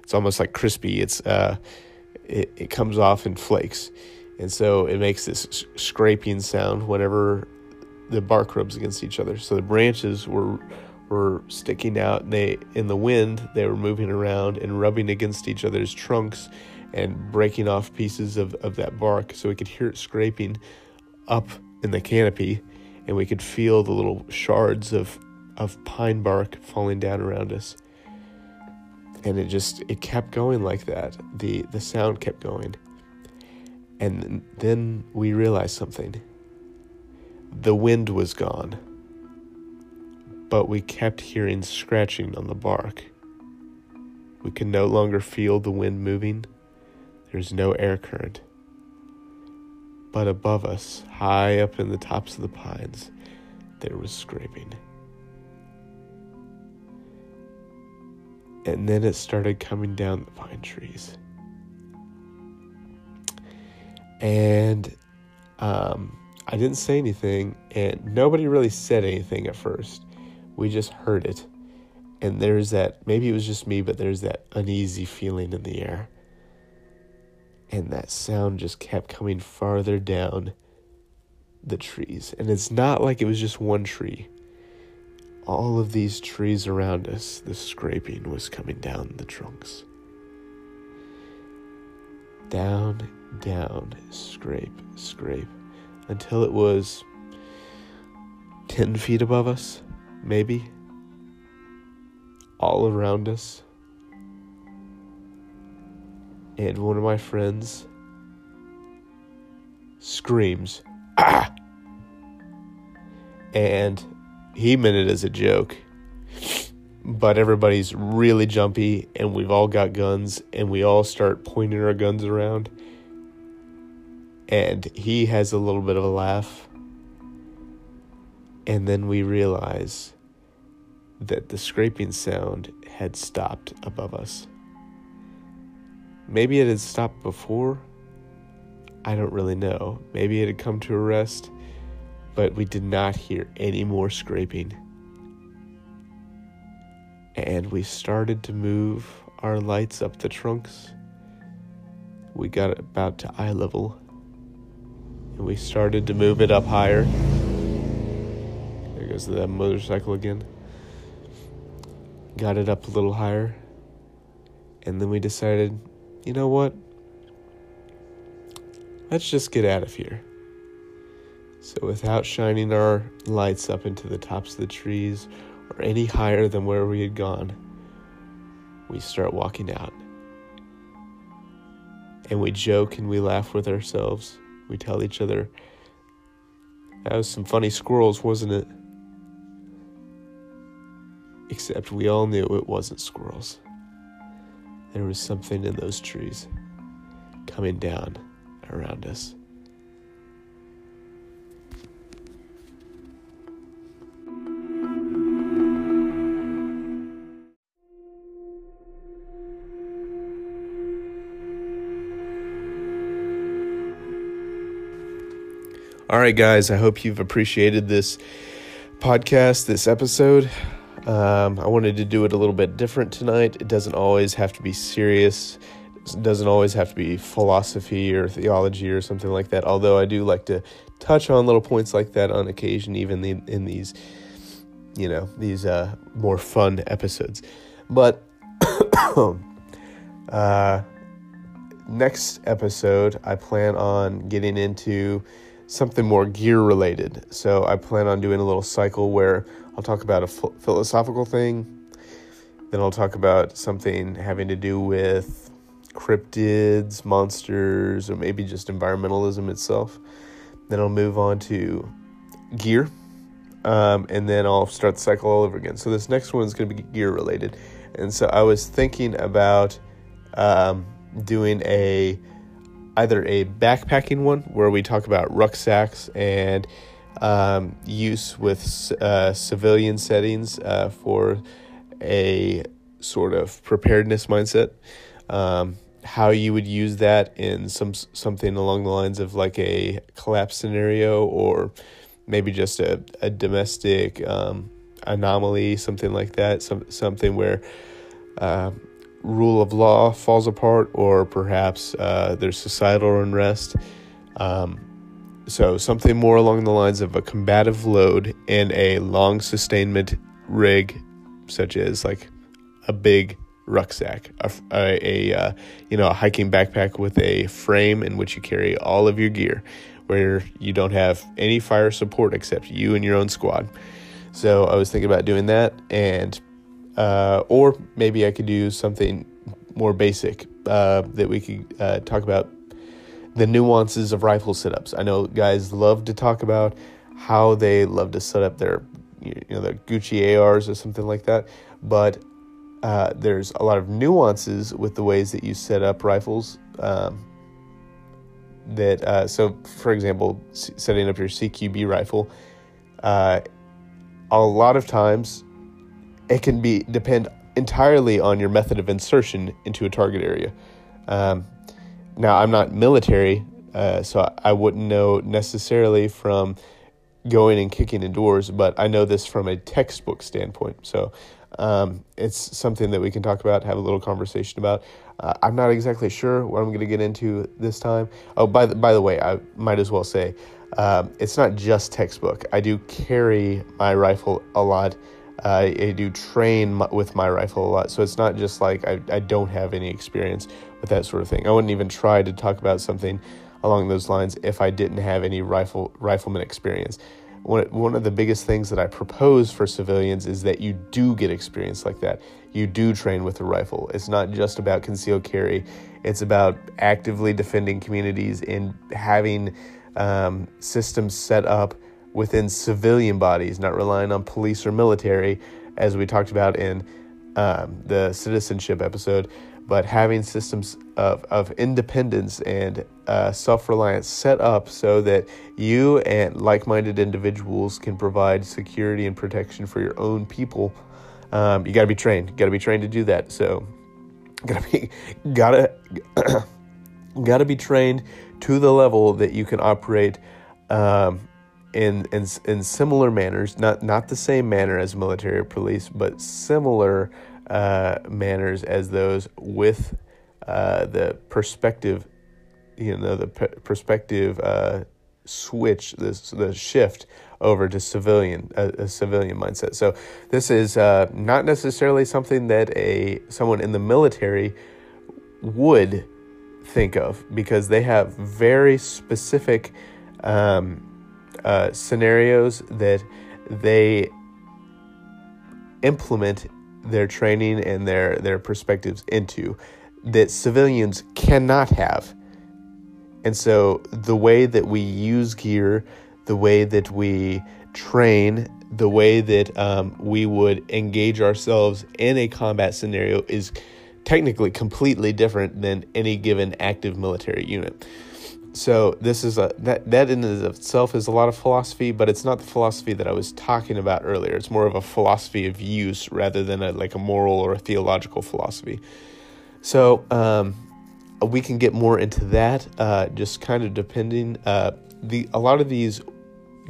it's almost like crispy. It comes off in flakes, and so it makes this scraping sound whenever the bark rubs against each other. So the branches were sticking out, and in the wind they were moving around and rubbing against each other's trunks and breaking off pieces of that bark, so we could hear it scraping up in the canopy, and we could feel the little shards of pine bark falling down around us. And it kept going like that. The sound kept going. And then we realized something. The wind was gone, but we kept hearing scratching on the bark. We could no longer feel the wind moving. There's no air current. But above us, high up in the tops of the pines, there was scraping. And then it started coming down the pine trees. And I didn't say anything, and nobody really said anything at first. We just heard it. And there's that, maybe it was just me, but there's that uneasy feeling in the air. And that sound just kept coming farther down the trees. And it's not like it was just one tree. All of these trees around us, the scraping was coming down the trunks. Down, down, scrape, scrape, until it was 10 feet above us, maybe. All around us. And one of my friends screams, "Ah!" And he meant it as a joke, but everybody's really jumpy, and we've all got guns, and we all start pointing our guns around, and he has a little bit of a laugh, and then we realize that the scraping sound had stopped above us. Maybe it had stopped before. I don't really know. Maybe it had come to a rest, but we did not hear any more scraping. And we started to move our lights up the trunks. We got about to eye level, and we started to move it up higher. There goes that motorcycle again. Got it up a little higher, and then we decided, you know what? Let's just get out of here. So without shining our lights up into the tops of the trees or any higher than where we had gone, we start walking out. And we joke and we laugh with ourselves. We tell each other, that was some funny squirrels, wasn't it? Except we all knew it wasn't squirrels. There was something in those trees coming down around us. All right, guys, I hope you've appreciated this podcast, this episode. I wanted to do it a little bit different tonight. It doesn't always have to be serious. It doesn't always have to be philosophy or theology or something like that. Although I do like to touch on little points like that on occasion, even in these, you know, these more fun episodes. But next episode, I plan on getting into something more gear related. So I plan on doing a little cycle where I'll talk about a philosophical thing, then I'll talk about something having to do with cryptids, monsters, or maybe just environmentalism itself. Then I'll move on to gear, and then I'll start the cycle all over again. So this next one is going to be gear related. And so I was thinking about doing either a backpacking one where we talk about rucksacks and use with civilian settings for a sort of preparedness mindset, how you would use that in something along the lines of like a collapse scenario, or maybe just a domestic anomaly, something like that, something where rule of law falls apart, or perhaps there's societal unrest. So something more along the lines of a combative load in a long sustainment rig, such as like a big rucksack, a hiking backpack with a frame in which you carry all of your gear, where you don't have any fire support except you and your own squad. So I was thinking about doing that, and or maybe I could do something more basic that we could talk about the nuances of rifle setups. I know guys love to talk about how they love to set up their, you know, their Gucci ARs or something like that, but there's a lot of nuances with the ways that you set up rifles. So for example, setting up your CQB rifle, a lot of times it can depend entirely on your method of insertion into a target area. Now, I'm not military, so I wouldn't know necessarily from going and kicking indoors, but I know this from a textbook standpoint. So it's something that we can talk about, have a little conversation about. I'm not exactly sure what I'm going to get into this time. Oh, by the way, I might as well say it's not just textbook. I do carry my rifle a lot. I do train with my rifle a lot, so it's not just like I don't have any experience with that sort of thing. I wouldn't even try to talk about something along those lines if I didn't have any rifleman experience. One of the biggest things that I propose for civilians is that you do get experience like that. You do train with a rifle. It's not just about concealed carry. It's about actively defending communities and having systems set up within civilian bodies, not relying on police or military, as we talked about in the citizenship episode, but having systems of independence and self-reliance set up so that you and like-minded individuals can provide security and protection for your own people. You gotta be trained. You gotta be trained to do that. So gotta be trained to the level that you can operate in similar manners, not the same manner as military or police, but similar manners as those, with the perspective, switch, the shift over to civilian, a civilian mindset. So this is not necessarily something that someone in the military would think of, because they have very specific scenarios that they implement their training and their perspectives into, that civilians cannot have. And so the way that we use gear, the way that we train, the way that we would engage ourselves in a combat scenario is technically completely different than any given active military unit. So this is that in and of itself is a lot of philosophy, but it's not the philosophy that I was talking about earlier. It's more of a philosophy of use rather than a moral or a theological philosophy. So we can get more into that, just kind of depending. A lot of these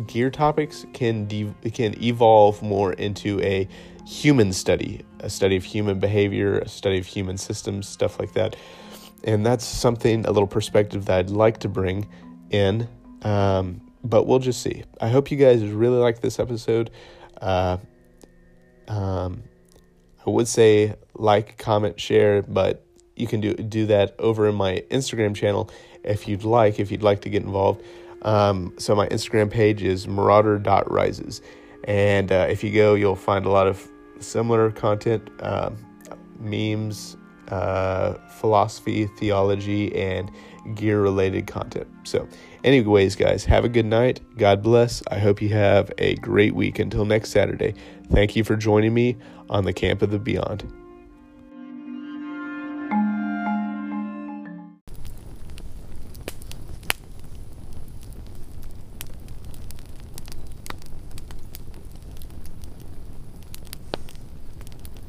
gear topics can evolve more into a human study, a study of human behavior, a study of human systems, stuff like that. And that's something, a little perspective that I'd like to bring in, but we'll just see. I hope you guys really like this episode. I would say like, comment, share, but you can do that over in my Instagram channel if you'd like to get involved. So my Instagram page is marauder.rises, and if you go, you'll find a lot of similar content, memes, philosophy, theology, and gear related content. So anyways, guys, have a good night. God bless. I hope you have a great week. Until next Saturday, thank you for joining me on the Camp of the Beyond.